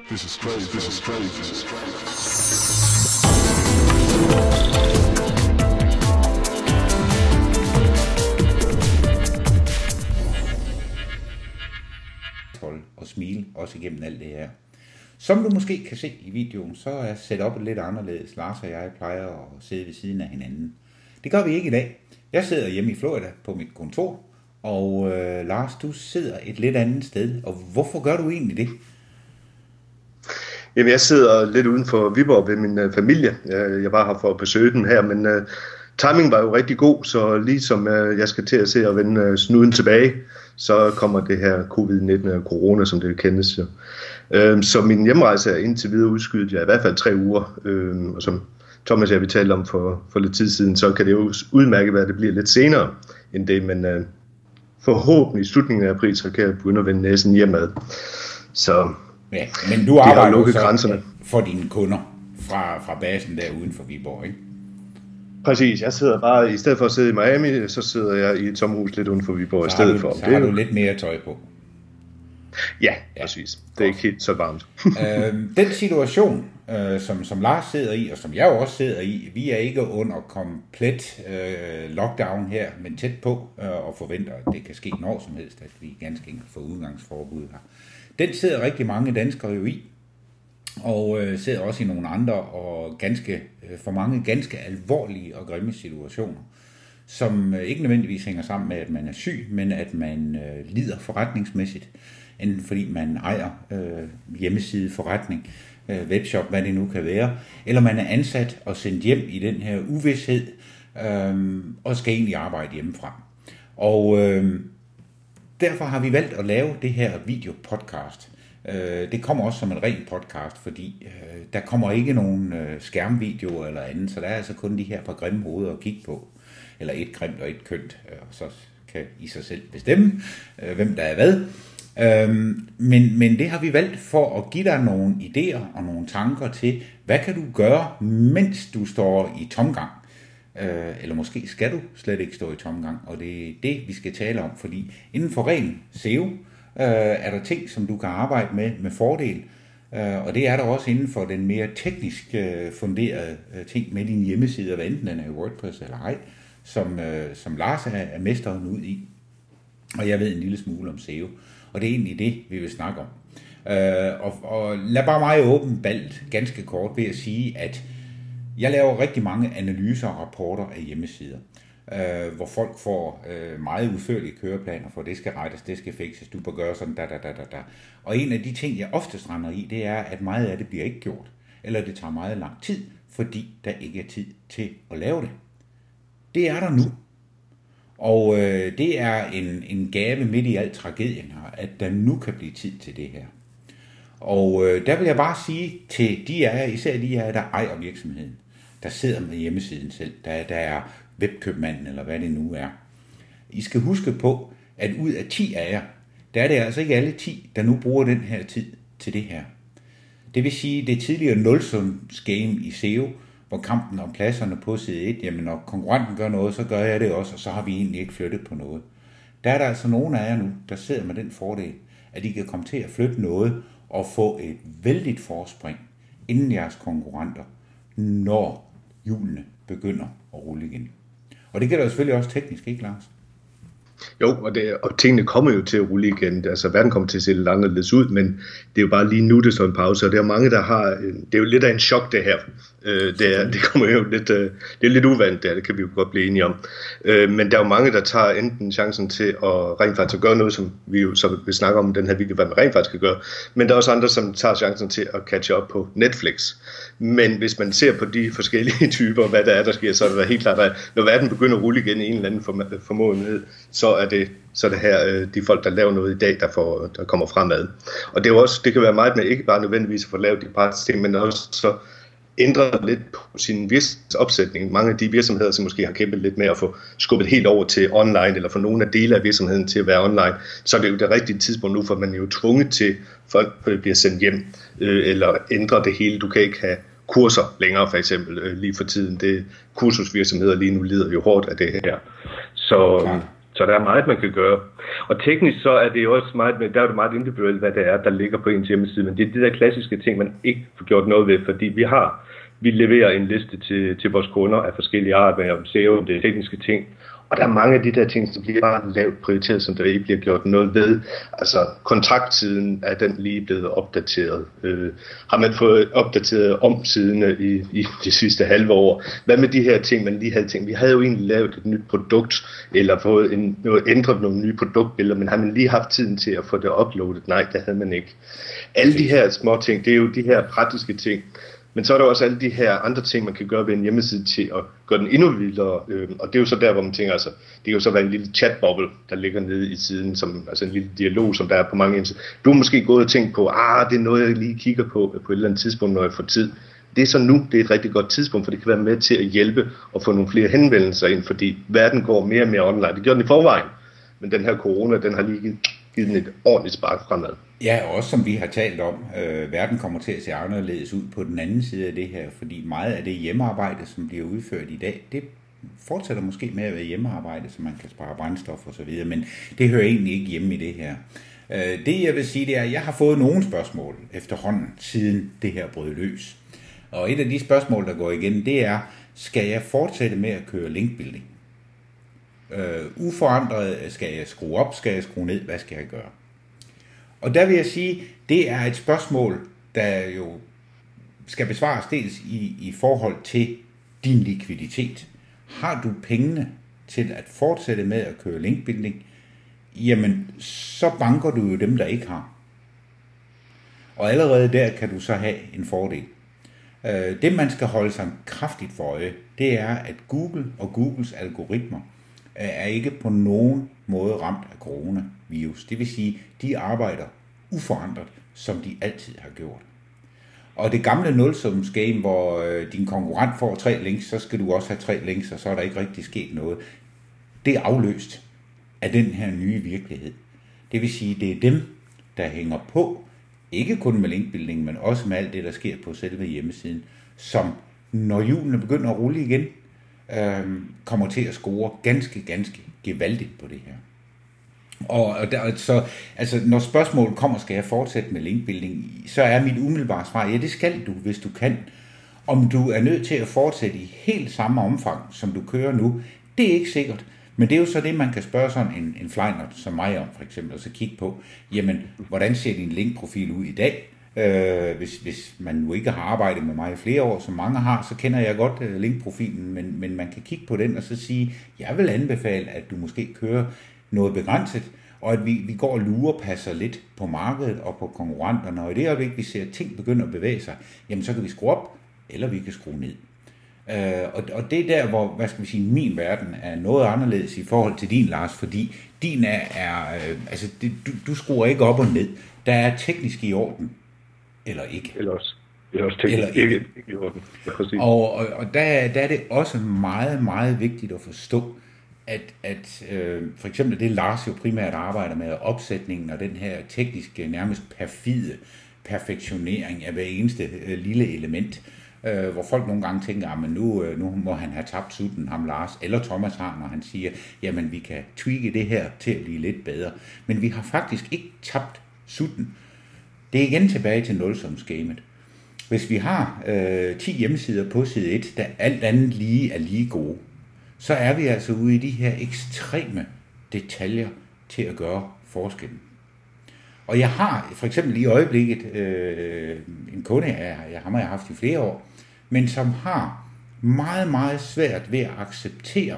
Og smile også igennem alt det her. Som du måske kan se i videoen, så er setupet lidt anderledes. Lars og jeg plejer at sidde ved siden af hinanden. Det gør vi ikke i dag. Jeg sidder hjemme i Florida på mit kontor, og Lars, du sidder et lidt andet sted. Og hvorfor gør du egentlig det? Jamen, jeg sidder lidt uden for Viborg ved min familie. Jeg var her for at besøge dem her, men timingen var jo rigtig god, så ligesom jeg skal til at se at vende snuden tilbage, så kommer det her covid-19 og corona, som det kendes jo. Så min hjemrejse er indtil videre udskydet, jeg i hvert fald 3 uger, og som Thomas og jeg, vi talte om for lidt tid siden, så kan det jo udmærke, hvad det bliver lidt senere end det, men forhåbentlig i slutningen af april, så kan jeg begynde at vende næsen hjemad. Så ja, men du arbejder jo så for dine kunder fra basen der uden for Viborg, ikke? Præcis, jeg sidder bare, i stedet for at sidde i Miami, så sidder jeg i et sommerhus lidt uden for Viborg i stedet for. Så har du lidt mere tøj på. Ja, præcis. Det er ikke helt så varmt. Den situation, som Lars sidder i, og som jeg også sidder i, vi er ikke under komplet lockdown her, men tæt på, og forventer, at det kan ske når som helst, at vi ganske enkelt får udgangsforbud her. Den sidder rigtig mange danskere jo i, og sidder også i nogle andre og for mange ganske alvorlige og grimme situationer, som ikke nødvendigvis hænger sammen med, at man er syg, men at man lider forretningsmæssigt, enten fordi man ejer hjemmeside, forretning, webshop, hvad det nu kan være, eller man er ansat og sendt hjem i den her uvished og skal egentlig arbejde hjemmefra. Og derfor har vi valgt at lave det her videopodcast. Det kommer også som en ren podcast, fordi der kommer ikke nogen skærmvideoer eller andet, så der er altså kun de her par grimme hoveder at kigge på, eller et grimt og et kønt, og så kan I sig selv bestemme, hvem der er hvad. Men det har vi valgt for at give dig nogle idéer og nogle tanker til, hvad kan du gøre, mens du står i tomgang? Eller måske skal du slet ikke stå i tomgang, og det er det, vi skal tale om, fordi inden for ren SEO, er der ting, som du kan arbejde med fordel, og det er der også inden for den mere teknisk funderede ting med din hjemmeside, hvad enten den er i WordPress eller ej, som Lars er mesteren ud i, og jeg ved en lille smule om SEO, og det er egentlig det, vi vil snakke om. Og lad bare mig åbenbart ganske kort ved at sige, at jeg laver rigtig mange analyser og rapporter af hjemmesider, hvor folk får meget udførlige køreplaner for, det skal rettes, det skal fikses, du bør gøre sådan, da. Og en af de ting, jeg ofte strander i, det er, at meget af det bliver ikke gjort, eller det tager meget lang tid, fordi der ikke er tid til at lave det. Det er der nu. Og det er en gave midt i al tragedien her, at der nu kan blive tid til det her. Og der vil jeg bare sige til de af jer, især de af jer, der ejer virksomheden, der sidder med hjemmesiden selv, der er webkøbmanden, eller hvad det nu er. I skal huske på, at ud af 10 af jer, der er det altså ikke alle 10, der nu bruger den her tid til det her. Det vil sige, det tidligere nulsumsgame i SEO, hvor kampen om pladserne på side 1, jamen når konkurrenten gør noget, så gør jeg det også, og så har vi egentlig ikke flyttet på noget. Der er der altså nogen af jer nu, der sidder med den fordel, at I kan komme til at flytte noget, og få et vældigt forspring inden jeres konkurrenter, når hjulene begynder at rulle igen. Og det gælder jo selvfølgelig også teknisk, ikke Lars? Jo, og tingene kommer jo til at rulle igen. Altså verden kommer til at se lidt anderledes ud, men det er jo bare lige nu, det står en pause, og det er mange, der har... Det er jo lidt af en chok, det her. Det kommer jo lidt... Det er lidt uvandt, det kan vi jo godt blive enige om. Men der er jo mange, der tager enten chancen til at rent faktisk gøre noget, som vi jo så vil snakke om i den her video, hvad man rent faktisk kan gøre, men der er også andre, som tager chancen til at catche op på Netflix. Men hvis man ser på de forskellige typer, hvad der er, der sker, så er det helt klart, at når verden begynder at rulle igen i en eller anden formåenhed, så er det her de folk, der laver noget i dag, der kommer fremad. Og det er også, det kan være meget med ikke bare nødvendigvis at få lavet de partsting, men også så ændre lidt på sin virksomhedsopsætning. Mange af de virksomheder, som måske har kæmpet lidt med at få skubbet helt over til online, eller få nogle af dele af virksomheden til at være online, så er det jo det rigtige tidspunkt nu, for man er jo tvunget til, folk bliver sendt hjem, eller ændre det hele. Du kan ikke have kurser længere, for eksempel, lige for tiden. Kursusvirksomheder lige nu lider jo hårdt af det her. Så... Så der er meget, man kan gøre. Og teknisk så er det jo også meget, der er det meget individuelt, hvad det er, der ligger på ens hjemmeside. Men det er de der klassiske ting, man ikke får gjort noget ved, fordi vi leverer en liste til vores kunder af forskellige arbejder, og vi ser jo, om det er tekniske ting. Og der er mange af de der ting, som bliver meget lavt prioriteret, som der ikke bliver gjort noget ved. Altså kontraktsiden, er den lige blevet opdateret? Har man fået opdateret omsiderne i de sidste halve år? Hvad med de her ting, man lige havde tænkt? Vi havde jo egentlig lavet et nyt produkt, eller fået ændret nogle nye produktbilleder, men har man lige haft tiden til at få det uploadet? Nej, det havde man ikke. Alle de her små ting, det er jo de her praktiske ting. Men så er der også alle de her andre ting, man kan gøre ved en hjemmeside til at gøre den endnu vildere. Og det er jo så der, hvor man tænker, altså, det kan jo så være en lille chatboble, der ligger nede i siden, som, altså en lille dialog, som der er på mange hjemmesider. Du har måske gået og tænkt på, det er noget, jeg lige kigger på et eller andet tidspunkt, når jeg får tid. Det er så nu, det er et rigtig godt tidspunkt, for det kan være med til at hjælpe og få nogle flere henvendelser ind, fordi verden går mere og mere online. Det gjorde den i forvejen, men den her corona, den har lige givet den et ordentligt spark fremad. Ja, også som vi har talt om, verden kommer til at se anderledes ud på den anden side af det her, fordi meget af det hjemmearbejde, som bliver udført i dag, det fortsætter måske med at være hjemmearbejde, så man kan spare brændstof og så videre, men det hører egentlig ikke hjemme i det her. Det jeg vil sige, det er, at jeg har fået nogle spørgsmål efterhånden, siden det her brød løs. Og et af de spørgsmål, der går igen, det er, skal jeg fortsætte med at køre linkbuilding? Uforandret, skal jeg skrue op, skal jeg skrue ned, hvad skal jeg gøre? Og der vil jeg sige, det er et spørgsmål, der jo skal besvares dels i forhold til din likviditet. Har du pengene til at fortsætte med at køre linkbuilding, jamen så banker du jo dem, der ikke har. Og allerede der kan du så have en fordel. Det man skal holde sig kraftigt for øje, det er, at Google og Googles algoritmer er ikke på nogen måde ramt af coronavirus. Det vil sige, de arbejder uforandret, som de altid har gjort. Og det gamle nulsumsgame, hvor din konkurrent får 3 links, så skal du også have 3 links, og så er der ikke rigtig sket noget. Det er afløst af den her nye virkelighed. Det vil sige, det er dem, der hænger på, ikke kun med linkbuilding, men også med alt det, der sker på selve hjemmesiden, som når hjulene begynder at rulle igen, kommer til at score ganske, ganske gevaldigt på det her. Og der, så, altså, når spørgsmålet kommer, skal jeg fortsætte med linkbuilding, så er mit umiddelbare svar, ja, det skal du, hvis du kan. Om du er nødt til at fortsætte i helt samme omfang, som du kører nu, det er ikke sikkert. Men det er jo så det, man kan spørge sådan en flynert som mig om, for eksempel, og så kigge på, jamen, hvordan ser din linkprofil ud i dag? Hvis man nu ikke har arbejdet med mig i flere år, som mange har, så kender jeg godt linkprofilen, men man kan kigge på den og så sige, jeg vil anbefale, at du måske kører noget begrænset, og at vi går og lurepasser lidt på markedet og på konkurrenterne, og i det øjeblik, vi ser ting begynde at bevæge sig, jamen så kan vi skrue op, eller vi kan skrue ned. Og det er der, hvor, hvad skal vi sige, min verden er noget anderledes i forhold til din, Lars, fordi din du skruer ikke op og ned. Der er teknisk i orden. Eller ikke. Eller også ikke i orden. Ja, og der er det også meget, meget vigtigt at forstå, at for eksempel det Lars jo primært arbejder med, opsætningen og den her tekniske, nærmest perfide perfektionering af hver eneste lille element, hvor folk nogle gange tænker, at nu må han have tabt sutten, ham Lars, eller Thomas har, når han siger, jamen vi kan tweake det her til at blive lidt bedre. Men vi har faktisk ikke tabt sutten. Det er igen tilbage til nulsumsgamet. Hvis vi har 10 hjemmesider på side 1, der alt andet lige er lige gode, så er vi altså ude i de her ekstreme detaljer til at gøre forskellen. Og jeg har for eksempel i øjeblikket en kunde, jeg har haft i flere år, men som har meget, meget svært ved at acceptere,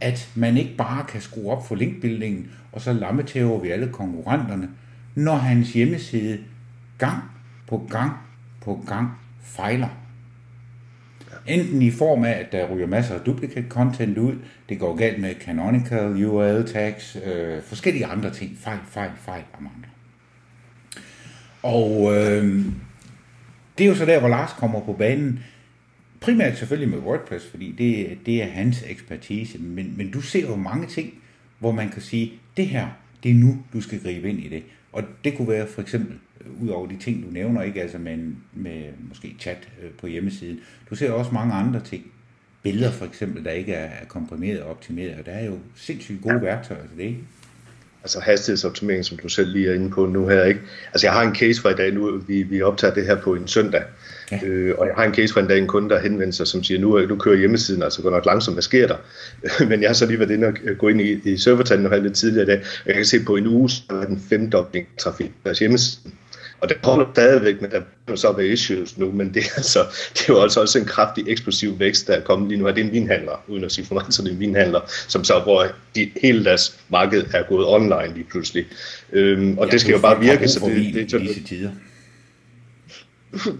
at man ikke bare kan skrue op for linkbuildingen, og så lammetæver vi alle konkurrenterne, når hans hjemmeside gang på gang på gang fejler. Enten i form af, at der ryger masser af duplicate content ud, det går galt med canonical URL tags, forskellige andre ting, fejl og mange. Og det er jo så der, hvor Lars kommer på banen, primært selvfølgelig med WordPress, fordi det er hans ekspertise, men du ser jo mange ting, hvor man kan sige, det her, det er nu, du skal gribe ind i det. Og det kunne være for eksempel, ud over de ting, du nævner, ikke altså med måske chat på hjemmesiden. Du ser også mange andre ting. billeder for eksempel, der ikke er komprimeret og optimeret, og der er jo sindssygt gode værktøjer til det, ikke? Altså hastighedsoptimering, som du selv lige er inde på nu her, ikke? Altså jeg har en case fra i dag, nu vi optager det her på en søndag, ja. Og jeg har en case fra en dag, en kunde, der henvender sig, som siger, nu kører hjemmesiden, altså går nok langsomt, hvad sker der? Men jeg har så lige været inde og gå ind i servertallene og have lidt tidligere i dag, og jeg kan se på en uge, så er den femdobling af trafik på deres hjemmesiden. Og det holder stadigvæk, men der er så være issues nu, men det er jo altså også en kraftig eksplosiv vækst, der er kommet lige nu. Og det er en vinhandler, uden at sige for meget, så det er en vinhandler, som så, hvor hele deres marked er gået online lige pludselig. Og ja, det skal jo bare virke, så det er disse tider.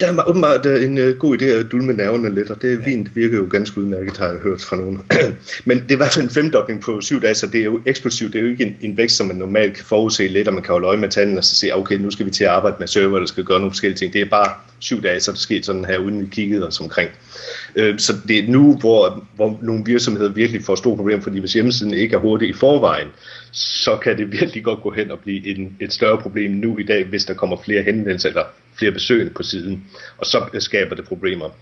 Der er åbenbart en god idé at dulme nervene lidt, og det vin virker jo ganske udmærket, har jeg hørt fra nogen. Men det er i hvert fald en femdobling på 7 dage, så det er jo eksplosivt. Det er jo ikke en vækst, som man normalt kan forudse lidt, og man kan holde øje med tanden og så se, okay, nu skal vi til at arbejde med server, der skal gøre nogle forskellige ting. Det er bare 7 dage, så det sker sådan her, uden vi kiggede os omkring. Så det er nu, hvor nogle virksomheder virkelig får store problemer, fordi hvis hjemmesiden ikke er hurtig i forvejen, så kan det virkelig godt gå hen og blive et større problem nu i dag, hvis der kommer flere henvendelser eller flere besøgende på siden, og så skaber det problemer.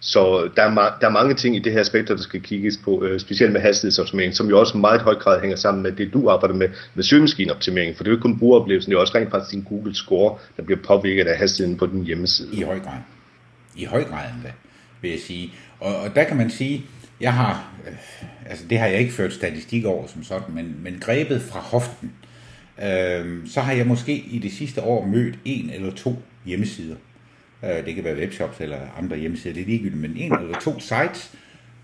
Så der er mange ting i det her aspekter, der skal kigges på, specielt med hastighedsoptimering, som jo også i meget høj grad hænger sammen med det, du arbejder med søgemaskineoptimering, for det er jo ikke kun brugeroplevelsen, det er også rent faktisk din Google Score, der bliver påvirket af hastigheden på din hjemmeside. I høj grad endda, vil jeg sige. Og der kan man sige, jeg har, altså det har jeg ikke ført statistik over som sådan, men grebet fra hoften, så har jeg måske i det sidste år mødt 1 eller 2 hjemmesider. Det kan være webshops eller andre hjemmesider, det er ligegyldigt, men 1 eller 2 sites,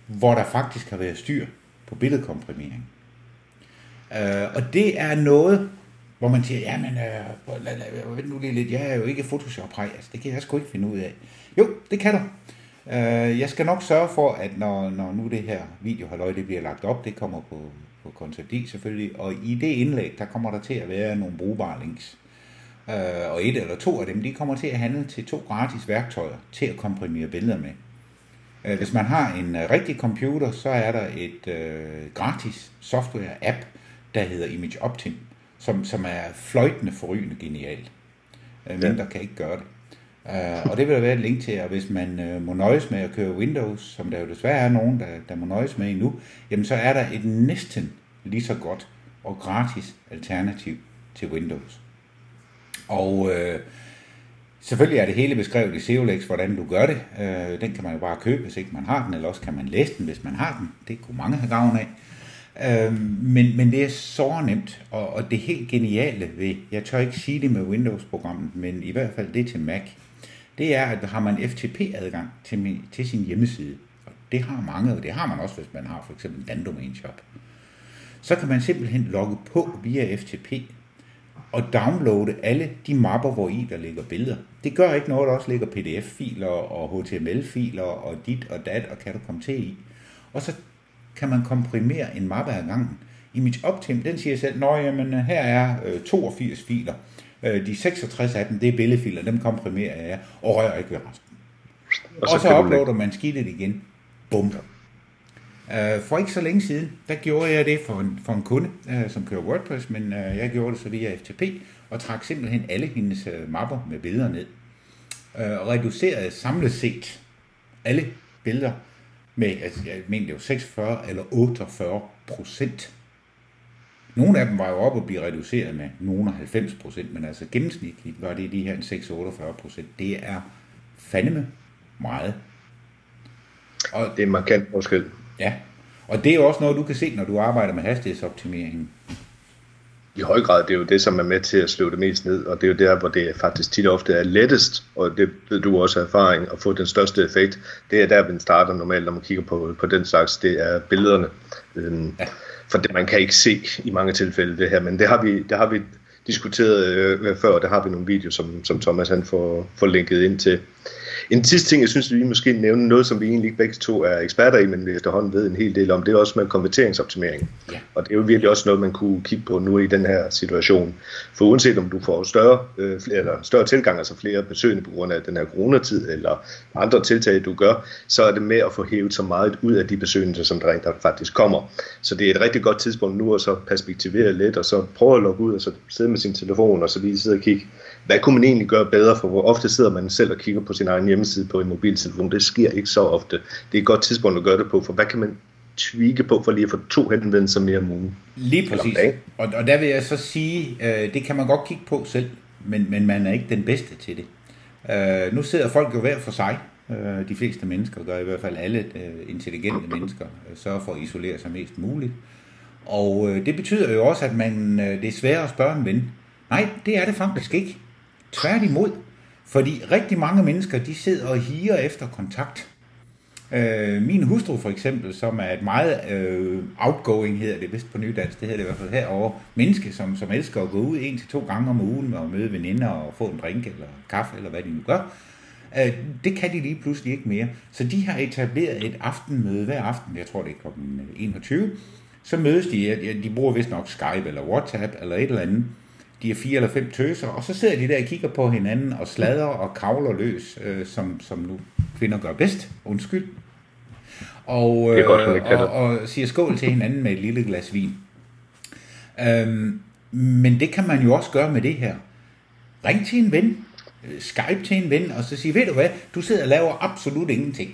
hvor der faktisk har været styr på billedkomprimering. Og det er noget, hvor man siger, jamen, vent nu lige lidt, jeg er jo ikke Photoshop-hej, altså, det kan jeg sgu ikke finde ud af. Jo, det kan du. Jeg skal nok sørge for, at når nu det her videohalløj, det bliver lagt op, det kommer på Concept-i selvfølgelig, og i det indlæg, der kommer der til at være nogle brugbare links. Og 1 eller 2 af dem, de kommer til at handle til 2 gratis værktøjer til at komprimere billeder med. Hvis man har en rigtig computer, så er der et gratis software-app, der hedder ImageOptim, som er fløjtende forrygende genialt. Men der kan ikke gøre det. Og det vil der være et link til, og hvis man må nøjes med at køre Windows, som der jo desværre er nogen, der må nøjes med endnu, jamen så er der et næsten lige så godt og gratis alternativ til Windows. Og selvfølgelig er det hele beskrevet i SEOLEX, hvordan du gør det. Den kan man jo bare købe, hvis ikke man har den, eller også kan man læse den, hvis man har den. Det kunne mange have gavn af. Men det er så nemt, og det helt geniale ved, jeg tør ikke sige det med Windows-programmet, men i hvert fald det til Mac, det er, at har man FTP-adgang til sin hjemmeside, og det har mange, og det har man også, hvis man har for eksempel en dandomain-shop, så kan man simpelthen logge på via FTP, og downloade alle de mapper, hvor i der ligger billeder. Det gør ikke noget, der også ligger PDF-filer og HTML-filer og dit og dat, og kan du komme til i. Og så kan man komprimere en mappe ad gangen. ImageOptim, den siger selv, at her er 82 filer. De 66 af dem, det er billedfiler, dem komprimerer jeg og rører ikke ved resten. Og så uploader man skidtet igen. Bum. For ikke så længe siden, der gjorde jeg det for en kunde, som kører WordPress, men jeg gjorde det så via FTP, og trak simpelthen alle hendes mapper med billeder ned. Og reducerede samlet set alle billeder med, altså, jeg mener det var 46 eller 48%. Nogle af dem var jo oppe at blive reduceret med nogle 90%, men altså gennemsnitligt var det de her 6-48%. Det er fandeme meget. Og det er en markant forskel. Ja, og det er jo også noget, du kan se, når du arbejder med hastighedsoptimeringen. I høj grad, det er jo det, som er med til at slå det mest ned, og det er jo der, hvor det faktisk tit og ofte er lettest, og det ved du også af erfaring, at få den største effekt. Det er der, man starter normalt, når man kigger på den slags, det er billederne. For det, man kan ikke se i mange tilfælde det her, men det har vi diskuteret før, og der har vi nogle videoer, som Thomas han får linket ind til. En sidste ting, jeg synes, vi måske nævner noget, som vi egentlig ikke begge to er eksperter i, men vi efterhånden ved en hel del om, det er også med konverteringsoptimering. Ja. Og det er jo virkelig også noget, man kunne kigge på nu i den her situation. For uanset om du får større tilgang, altså flere besøgende på grund af den her coronatid eller andre tiltag, du gør, så er det med at få hævet så meget ud af de besøgende, som der rent faktisk kommer. Så det er et rigtig godt tidspunkt nu at så perspektivere lidt, og så prøve at logge ud og så sidde med sin telefon og så lige sidde og kigge. hvad kunne man egentlig gøre bedre, for hvor ofte sidder man selv og kigger på sin egen hjemmeside på en mobiltelefon. Det sker ikke så ofte. Det er et godt tidspunkt at gøre det på, for hvad kan man tweake på for lige at få 2 henvendelser mere om ugen? Lige præcis. Og der vil jeg så sige, det kan man godt kigge på selv, men man er ikke den bedste til det. Nu sidder folk jo hver for sig. De fleste mennesker gør, i hvert fald alle intelligente mennesker, sørger for at isolere sig mest muligt. Og det betyder jo også, at det er sværere at spørge en ven. Nej, det er det faktisk ikke. Tværtimod. Fordi rigtig mange mennesker, de sidder og higer efter kontakt. Min hustru for eksempel, som er et meget outgoing, hedder det vist på nydansk, det hedder det i hvert fald herovre, menneske, som elsker at gå ud 1 til 2 gange om ugen og møde veninder og få en drink eller kaffe eller hvad de nu gør. Det kan de lige pludselig ikke mere. Så de har etableret et aftenmøde hver aften, jeg tror det er kl. 21, så mødes de bruger vist nok Skype eller WhatsApp eller et eller andet. De er 4 eller 5 tøser, og så sidder de der og kigger på hinanden og sladrer og kavler løs, som nu kvinder gør bedst, undskyld. Og siger skål til hinanden med et lille glas vin. Men det kan man jo også gøre med det her. Ring til en ven, Skype til en ven, og så sige, ved du hvad, du sidder og laver absolut ingenting,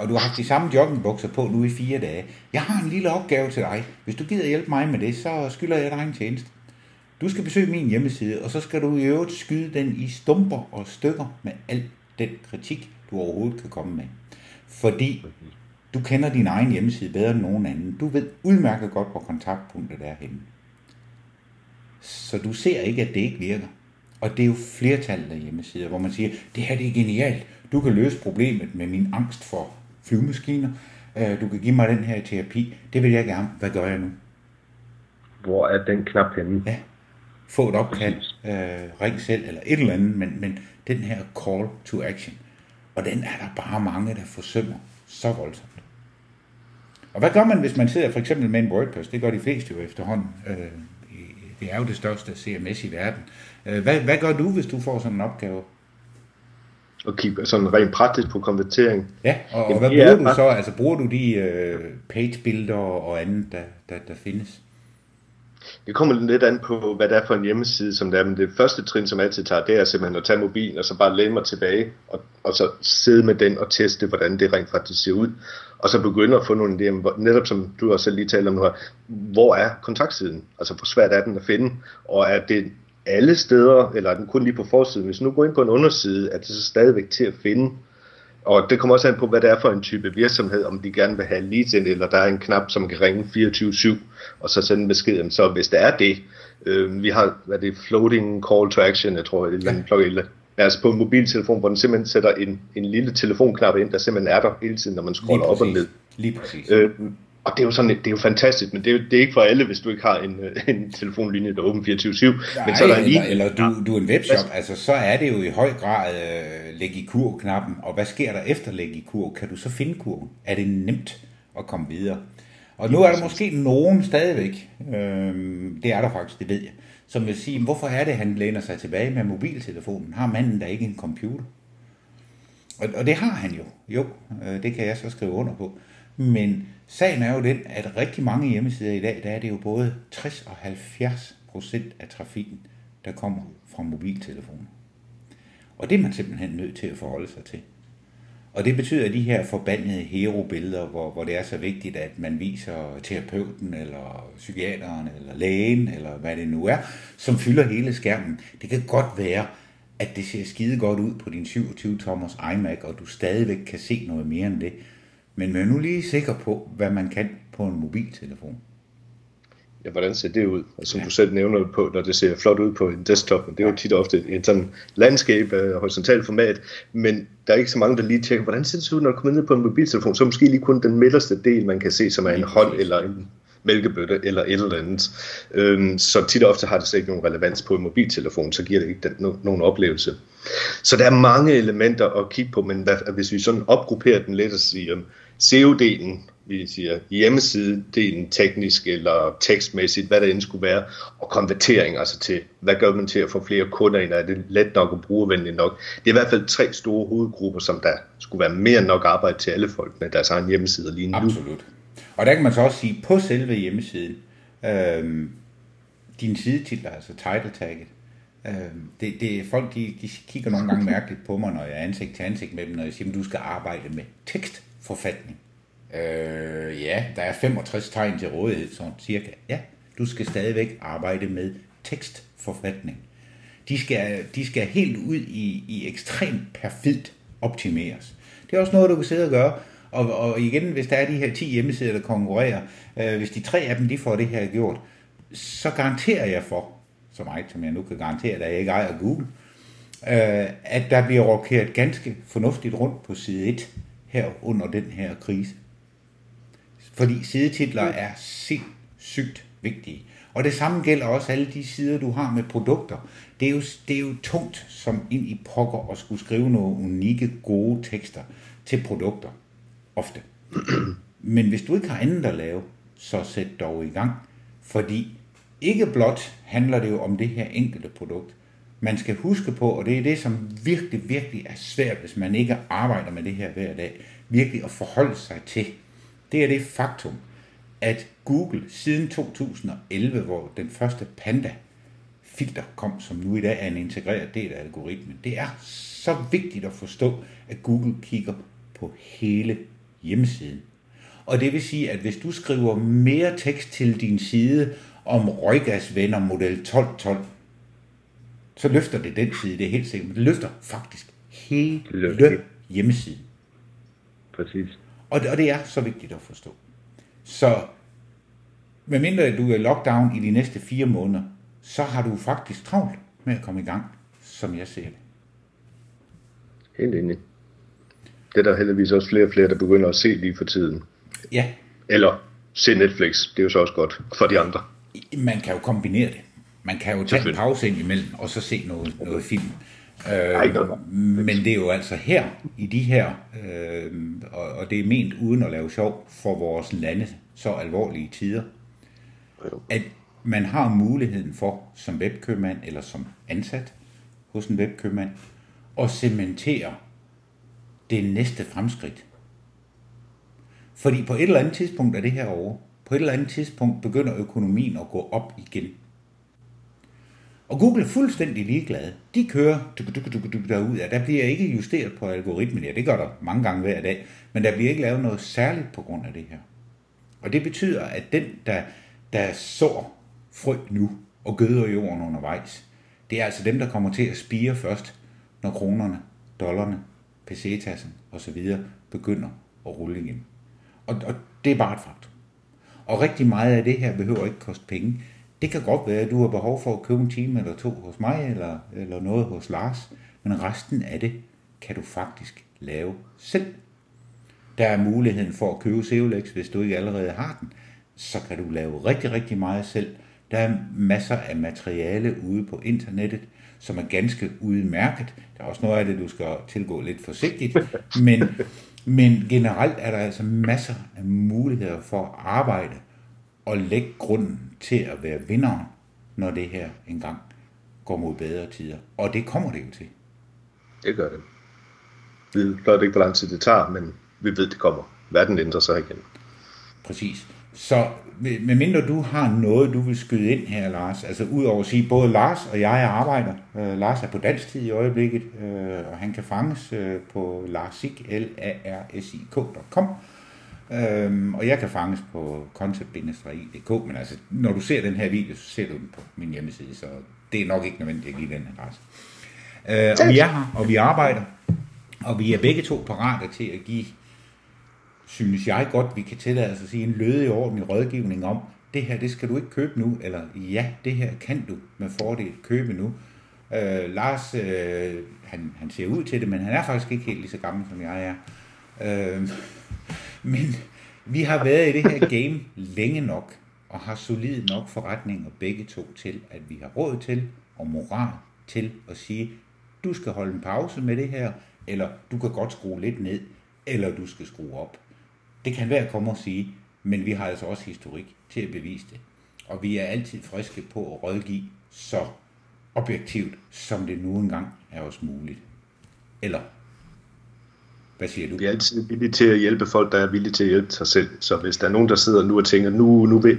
og du har haft de samme joggingbukser på nu i 4 dage. Jeg har en lille opgave til dig. Hvis du gider hjælpe mig med det, så skylder jeg dig en tjeneste. Du skal besøge min hjemmeside, og så skal du i øvrigt skyde den i stumper og stykker med al den kritik, du overhovedet kan komme med. Fordi du kender din egen hjemmeside bedre end nogen anden. Du ved udmærket godt, hvor kontaktpunktet er henne. Så du ser ikke, at det ikke virker. Og det er jo flertallet af hjemmesider, hvor man siger, det her det er genialt. Du kan løse problemet med min angst for flyvemaskiner. Du kan give mig den her terapi. Det vil jeg gerne. Hvad gør jeg nu? Hvor er den knap henne? Ja. Få et opkald, ring selv eller et eller andet, men den her call to action, og den er der bare mange, der forsømmer så voldsomt. Og hvad gør man, hvis man sidder for eksempel med en WordPress? Det gør de fleste jo efterhånden. Det er jo det største CMS i verden. Hvad gør du, hvis du får sådan en opgave? Og kigge sådan rent praktisk på konvertering. Ja, og hvad bruger du så? Altså bruger du de pagebuilder og andet, der findes? Det kommer lidt an på, hvad det er for en hjemmeside, som det er, men det første trin, som altid tager, det er simpelthen at tage mobilen, og så bare læne mig tilbage, og så sidde med den og teste, hvordan det rent faktisk ser ud, og så begynde at få nogle idéer, netop som du også lige talte om nu her, hvor er kontaktsiden, altså hvor svært er den at finde, og er det alle steder, eller er den kun lige på forsiden, hvis nu går ind på en underside, er det så stadigvæk til at finde. Og det kommer også an på, hvad det er for en type virksomhed, om de gerne vil have leads ind, eller der er en knap, som kan ringe 24/7, og så sende beskeden. Så hvis det er det, vi har, hvad det er, floating call to action, jeg tror, et eller andet plug-in. Altså på en mobiltelefon, hvor den simpelthen sætter en lille telefonknap ind, der simpelthen er der hele tiden, når man scroller op og ned. Lige præcis. Og det er jo sådan, det er jo fantastisk, men det er ikke for alle, hvis du ikke har en telefonlinje, der er åben 24/7. Nej, men så er der du er en webshop, altså så er det jo i høj grad læg i kurv-knappen, og hvad sker der efter læg i kurv? Kan du så finde kurven? Er det nemt at komme videre? Og nu er der måske nogen stadigvæk, det er der faktisk, det ved jeg, som vil sige, hvorfor er det, han læner sig tilbage med mobiltelefonen? Har manden da ikke en computer? Og det har han jo. Jo, det kan jeg så skrive under på. Men sagen er jo den, at rigtig mange hjemmesider i dag, der er det jo både 60% og 70% af trafikken, der kommer fra mobiltelefoner. Og det er man simpelthen nødt til at forholde sig til. Og det betyder, at de her forbandede hero-billeder, hvor det er så vigtigt, at man viser terapeuten, eller psykiateren, eller lægen, eller hvad det nu er, som fylder hele skærmen. Det kan godt være, at det ser skide godt ud på din 27-tommers iMac, og du stadigvæk kan se noget mere end det. Men vær nu lige sikker på, hvad man kan på en mobiltelefon. Ja, hvordan ser det ud? Og som du selv nævner på, når det ser flot ud på en desktop, men det er jo tit ofte et sådan landskab af horisontalt format, men der er ikke så mange, der lige tjekker, hvordan ser det ud, når du kommer ned på en mobiltelefon, så måske lige kun den midterste del, man kan se, som er en hånd eller en mælkebøtte eller et eller andet. Så tit og ofte har det slet ikke nogen relevans på en mobiltelefon, så giver det ikke nogen oplevelse. Så der er mange elementer at kigge på, men hvis vi sådan opgrupperer den lidt og siger, SEO-delen, vi siger hjemmeside-delen teknisk eller tekstmæssigt, hvad der end skulle være, og konvertering, altså til, hvad gør man til at få flere kunder ind, er det let nok og brugervenligt nok? Det er i hvert fald 3 store hovedgrupper, som der skulle være mere end nok arbejde til alle folk med deres egen hjemmeside lige nu. Absolut. Og der kan man så også sige, på selve hjemmesiden, din sidetitler, altså title tagget, Folk de kigger nogle gange mærkeligt på mig, når jeg er ansigt til ansigt med dem, når jeg siger, at du skal arbejde med tekstforfatning. Ja, der er 65 tegn til rådighed, sådan cirka. Ja, du skal stadigvæk arbejde med tekstforfatning. De skal helt ud i ekstremt perfidt optimeres. Det er også noget, du kan sidde og gøre. Og igen, hvis der er de her 10 hjemmesider, der konkurrerer, hvis de 3 af dem de får det her gjort, så garanterer jeg for, så meget som jeg nu kan garantere, da jeg ikke ejer Google, at der bliver rokeret ganske fornuftigt rundt på side 1 her under den her krise. Fordi sidetitler er sindssygt vigtige. Og det samme gælder også alle de sider, du har med produkter. Det er jo tungt som ind i pokker at skulle skrive nogle unikke, gode tekster til produkter. Ofte. Men hvis du ikke har andet at lave, så sæt dog i gang. Fordi ikke blot handler det jo om det her enkelte produkt. Man skal huske på, og det er det, som virkelig, virkelig er svært, hvis man ikke arbejder med det her hver dag, virkelig at forholde sig til. Det er det faktum, at Google siden 2011, hvor den første Panda-filter kom, som nu i dag er en integreret del af algoritmen, det er så vigtigt at forstå, at Google kigger på hele hjemmesiden. Og det vil sige, at hvis du skriver mere tekst til din side om røggasvender model 1212, så løfter det den side, det er helt sikkert. Men det løfter faktisk hele hjemmesiden. Præcis. Og det er så vigtigt at forstå. Så medmindre du er i lockdown i de næste 4 måneder, så har du faktisk travlt med at komme i gang, som jeg ser det. Helt enig. Det er der heldigvis også flere og flere, der begynder at se lige for tiden. Ja. Eller se Netflix. Det er jo så også godt for de andre. Man kan jo kombinere det. Man kan jo tage en pause ind imellem, og så se noget film. Men det er jo altså her, i de her, og det er ment uden at lave sjov for vores lande så alvorlige tider, at man har muligheden for, som webkøbmand eller som ansat hos en webkøbmand, at cementere det næste fremskridt. Fordi på et eller andet tidspunkt er det her over. På et eller andet tidspunkt begynder økonomien at gå op igen. Og Google er fuldstændig ligeglade. De kører derud, og der bliver ikke justeret på algoritmen. Ja, det gør der mange gange hver dag, men der bliver ikke lavet noget særligt på grund af det her. Og det betyder, at den, der sår frø nu og gøder jorden undervejs, det er altså dem, der kommer til at spire først, når kronerne, dollarne, pesetassen osv. begynder at rulle igen. Og det er bare et faktum. Og rigtig meget af det her behøver ikke koste penge. Det kan godt være, at du har behov for at købe en time eller 2 hos mig, eller noget hos Lars, men resten af det kan du faktisk lave selv. Der er muligheden for at købe Seolex, hvis du ikke allerede har den, så kan du lave rigtig, rigtig meget selv. Der er masser af materiale ude på internettet, som er ganske udmærket. Der er også noget af det, du skal tilgå lidt forsigtigt, men generelt er der altså masser af muligheder for at arbejde og lægge grunden til at være vinderen, når det her engang går mod bedre tider. Og det kommer det jo til. Det gør det. Vi ved ikke, hvor lang tid det tager, men vi ved, det kommer. Verden ændrer sig igen. Præcis. Så medmindre du har noget, du vil skyde ind her, Lars, altså ud over at sige, både Lars og jeg arbejder. Lars er på dansk tid i øjeblikket, og han kan fanges på larsik.com. Og jeg kan fanges på concept-i.dk, men altså, når du ser den her video, så ser du den på min hjemmeside, så det er nok ikke nødvendigt at give den adresse. Og vi er her, og vi arbejder, og vi er begge to parate til at give, synes jeg godt, vi kan tillade os at sige, en lødig ordentlig rådgivning om, det her, det skal du ikke købe nu, eller ja, det her kan du med fordel købe nu. Lars, han ser ud til det, men han er faktisk ikke helt lige så gammel, som jeg er. Men vi har været i det her game længe nok, og har solid nok forretninger begge to til, at vi har råd til og moral til at sige, du skal holde en pause med det her, eller du kan godt skrue lidt ned, eller du skal skrue op. Det kan være komme og sige, men vi har altså også historik til at bevise det. Og vi er altid friske på at rådgive så objektivt, som det nu engang er også muligt. Eller Hvad siger du? Vi er altid villige til at hjælpe folk, der er villige til at hjælpe sig selv. Så hvis der er nogen, der sidder nu og tænker,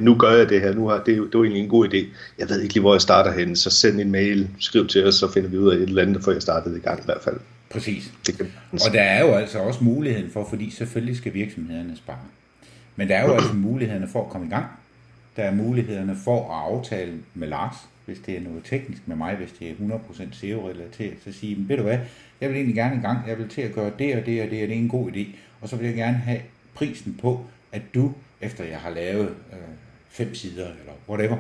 nu gør jeg det her, det er egentlig en god idé. Jeg ved ikke lige, hvor jeg starter henne, så send en mail, skriv til os, så finder vi ud af et eller andet, for jeg startede i gang i hvert fald. Præcis. Og der er jo altså også muligheden for, fordi selvfølgelig skal virksomhederne spare. Men der er jo altså mulighederne for at komme i gang. Der er mulighederne for at aftale med Lars, hvis det er noget teknisk med mig, hvis det er 100% SEO-relateret, så sige, men ved du hvad, jeg vil egentlig gerne i gang, jeg vil til at gøre det og det og det, og det er en god idé, og så vil jeg gerne have prisen på, at du, efter jeg har lavet 5 sider eller whatever,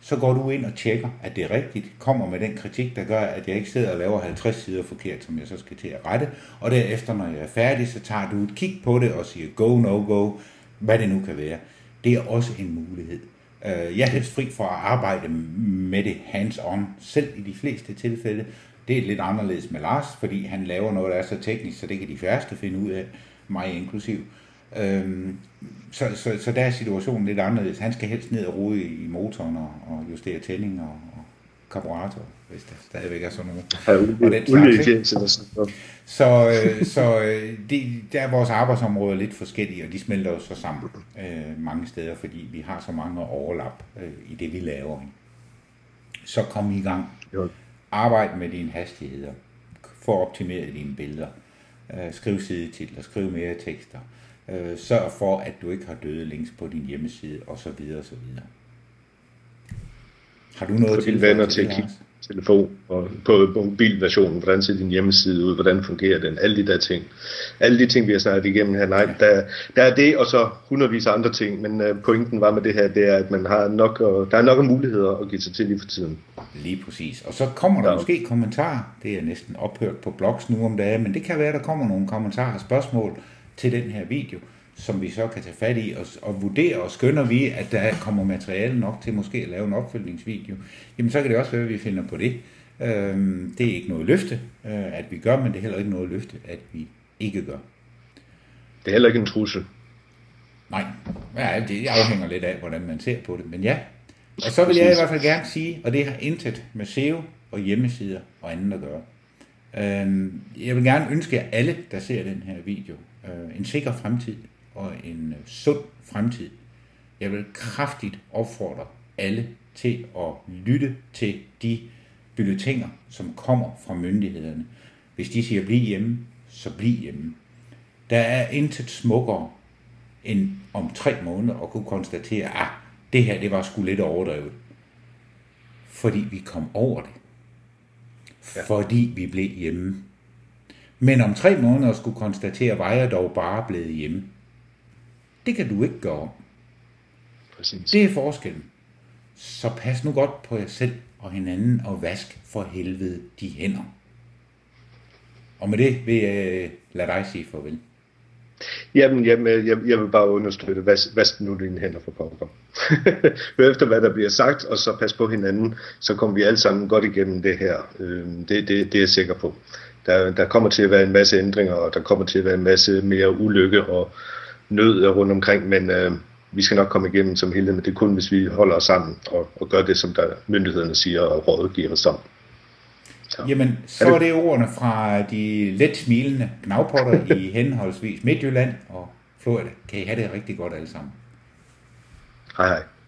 så går du ind og tjekker, at det er rigtigt, kommer med den kritik, der gør, at jeg ikke sidder og laver 50 sider forkert, som jeg så skal til at rette, og derefter, når jeg er færdig, så tager du et kig på det og siger go, no go, hvad det nu kan være. Det er også en mulighed. Jeg er helst fri for at arbejde med det hands-on, selv i de fleste tilfælde. Det er lidt anderledes med Lars, fordi han laver noget, der er så teknisk, så det kan de færreste finde ud af, mig inklusiv. Så der er situationen lidt anderledes. Han skal helst ned og rode i motoren og justere tænding og karburator, hvis der stadigvæk er sådan noget. Og den slags, der er vores arbejdsområder lidt forskellige, og de smelter jo så sammen mange steder, fordi vi har så mange overlap i det, vi laver. Så kom i gang. Arbejd med dine hastigheder. Få optimeret dine billeder. Skriv sidetitler. Skriv mere tekster. Sørg for, at du ikke har døde links på din hjemmeside, osv. osv. Har du noget til venner til at kigge telefon og på mobilversionen, hvordan ser din hjemmeside ud, hvordan fungerer den, alle de der ting. Alle de ting, vi har snakket igennem her, nej, der er det, og så hundredvis af andre ting, men pointen var med det her, det er, at man har nok, og der er nok muligheder at give sig til lige for tiden. Lige præcis, og så kommer der måske kommentarer, det er næsten ophørt på blogs nu om dagen, men det kan være, at der kommer nogle kommentarer og spørgsmål til den her video, som vi så kan tage fat i og vurdere, og skønner vi, at der kommer materiale nok til måske at lave en opfølgningsvideo, jamen så kan det også være, at vi finder på det. Det er ikke noget løfte, at vi gør, men det er heller ikke noget løfte, at vi ikke gør. Det er heller ikke en trussel. Nej, ja, det afhænger lidt af, hvordan man ser på det, men ja. Og så vil jeg i hvert fald gerne sige, og det har intet med SEO og hjemmesider og andet at gøre. Jeg vil gerne ønske alle, der ser den her video, en sikker fremtid og en sund fremtid. Jeg vil kraftigt opfordre alle til at lytte til de bulletiner, som kommer fra myndighederne. Hvis de siger, bliv hjemme, så bliv hjemme. Der er intet smukkere end om 3 måneder at kunne konstatere, at det her det var sgu lidt overdrevet. Fordi vi kom over det. Ja. Fordi vi blev hjemme. Men om 3 måneder skulle konstatere, var jeg dog bare blevet hjemme. Det kan du ikke gøre. Præcis. Det er forskellen. Så pas nu godt på jer selv og hinanden, og vask for helvede de hænder. Og med det vil jeg lade dig sige farvel. Jamen jeg vil bare understøtte, vask nu dine hænder for pokker. Hør efter, hvad der bliver sagt, og så pas på hinanden, så kommer vi alle sammen godt igennem det her. Det er jeg sikker på. Der kommer til at være en masse ændringer, og der kommer til at være en masse mere ulykke og nød rundt omkring, men vi skal nok komme igennem som helhed, men det er kun, hvis vi holder os sammen og gør det, som der myndighederne siger og rådet giver os om. Så. Jamen, så er det ordene fra de let smilende gnavpotter i henholdsvis Midtjylland og Florida. Kan I have det rigtig godt alle sammen. Hej hej.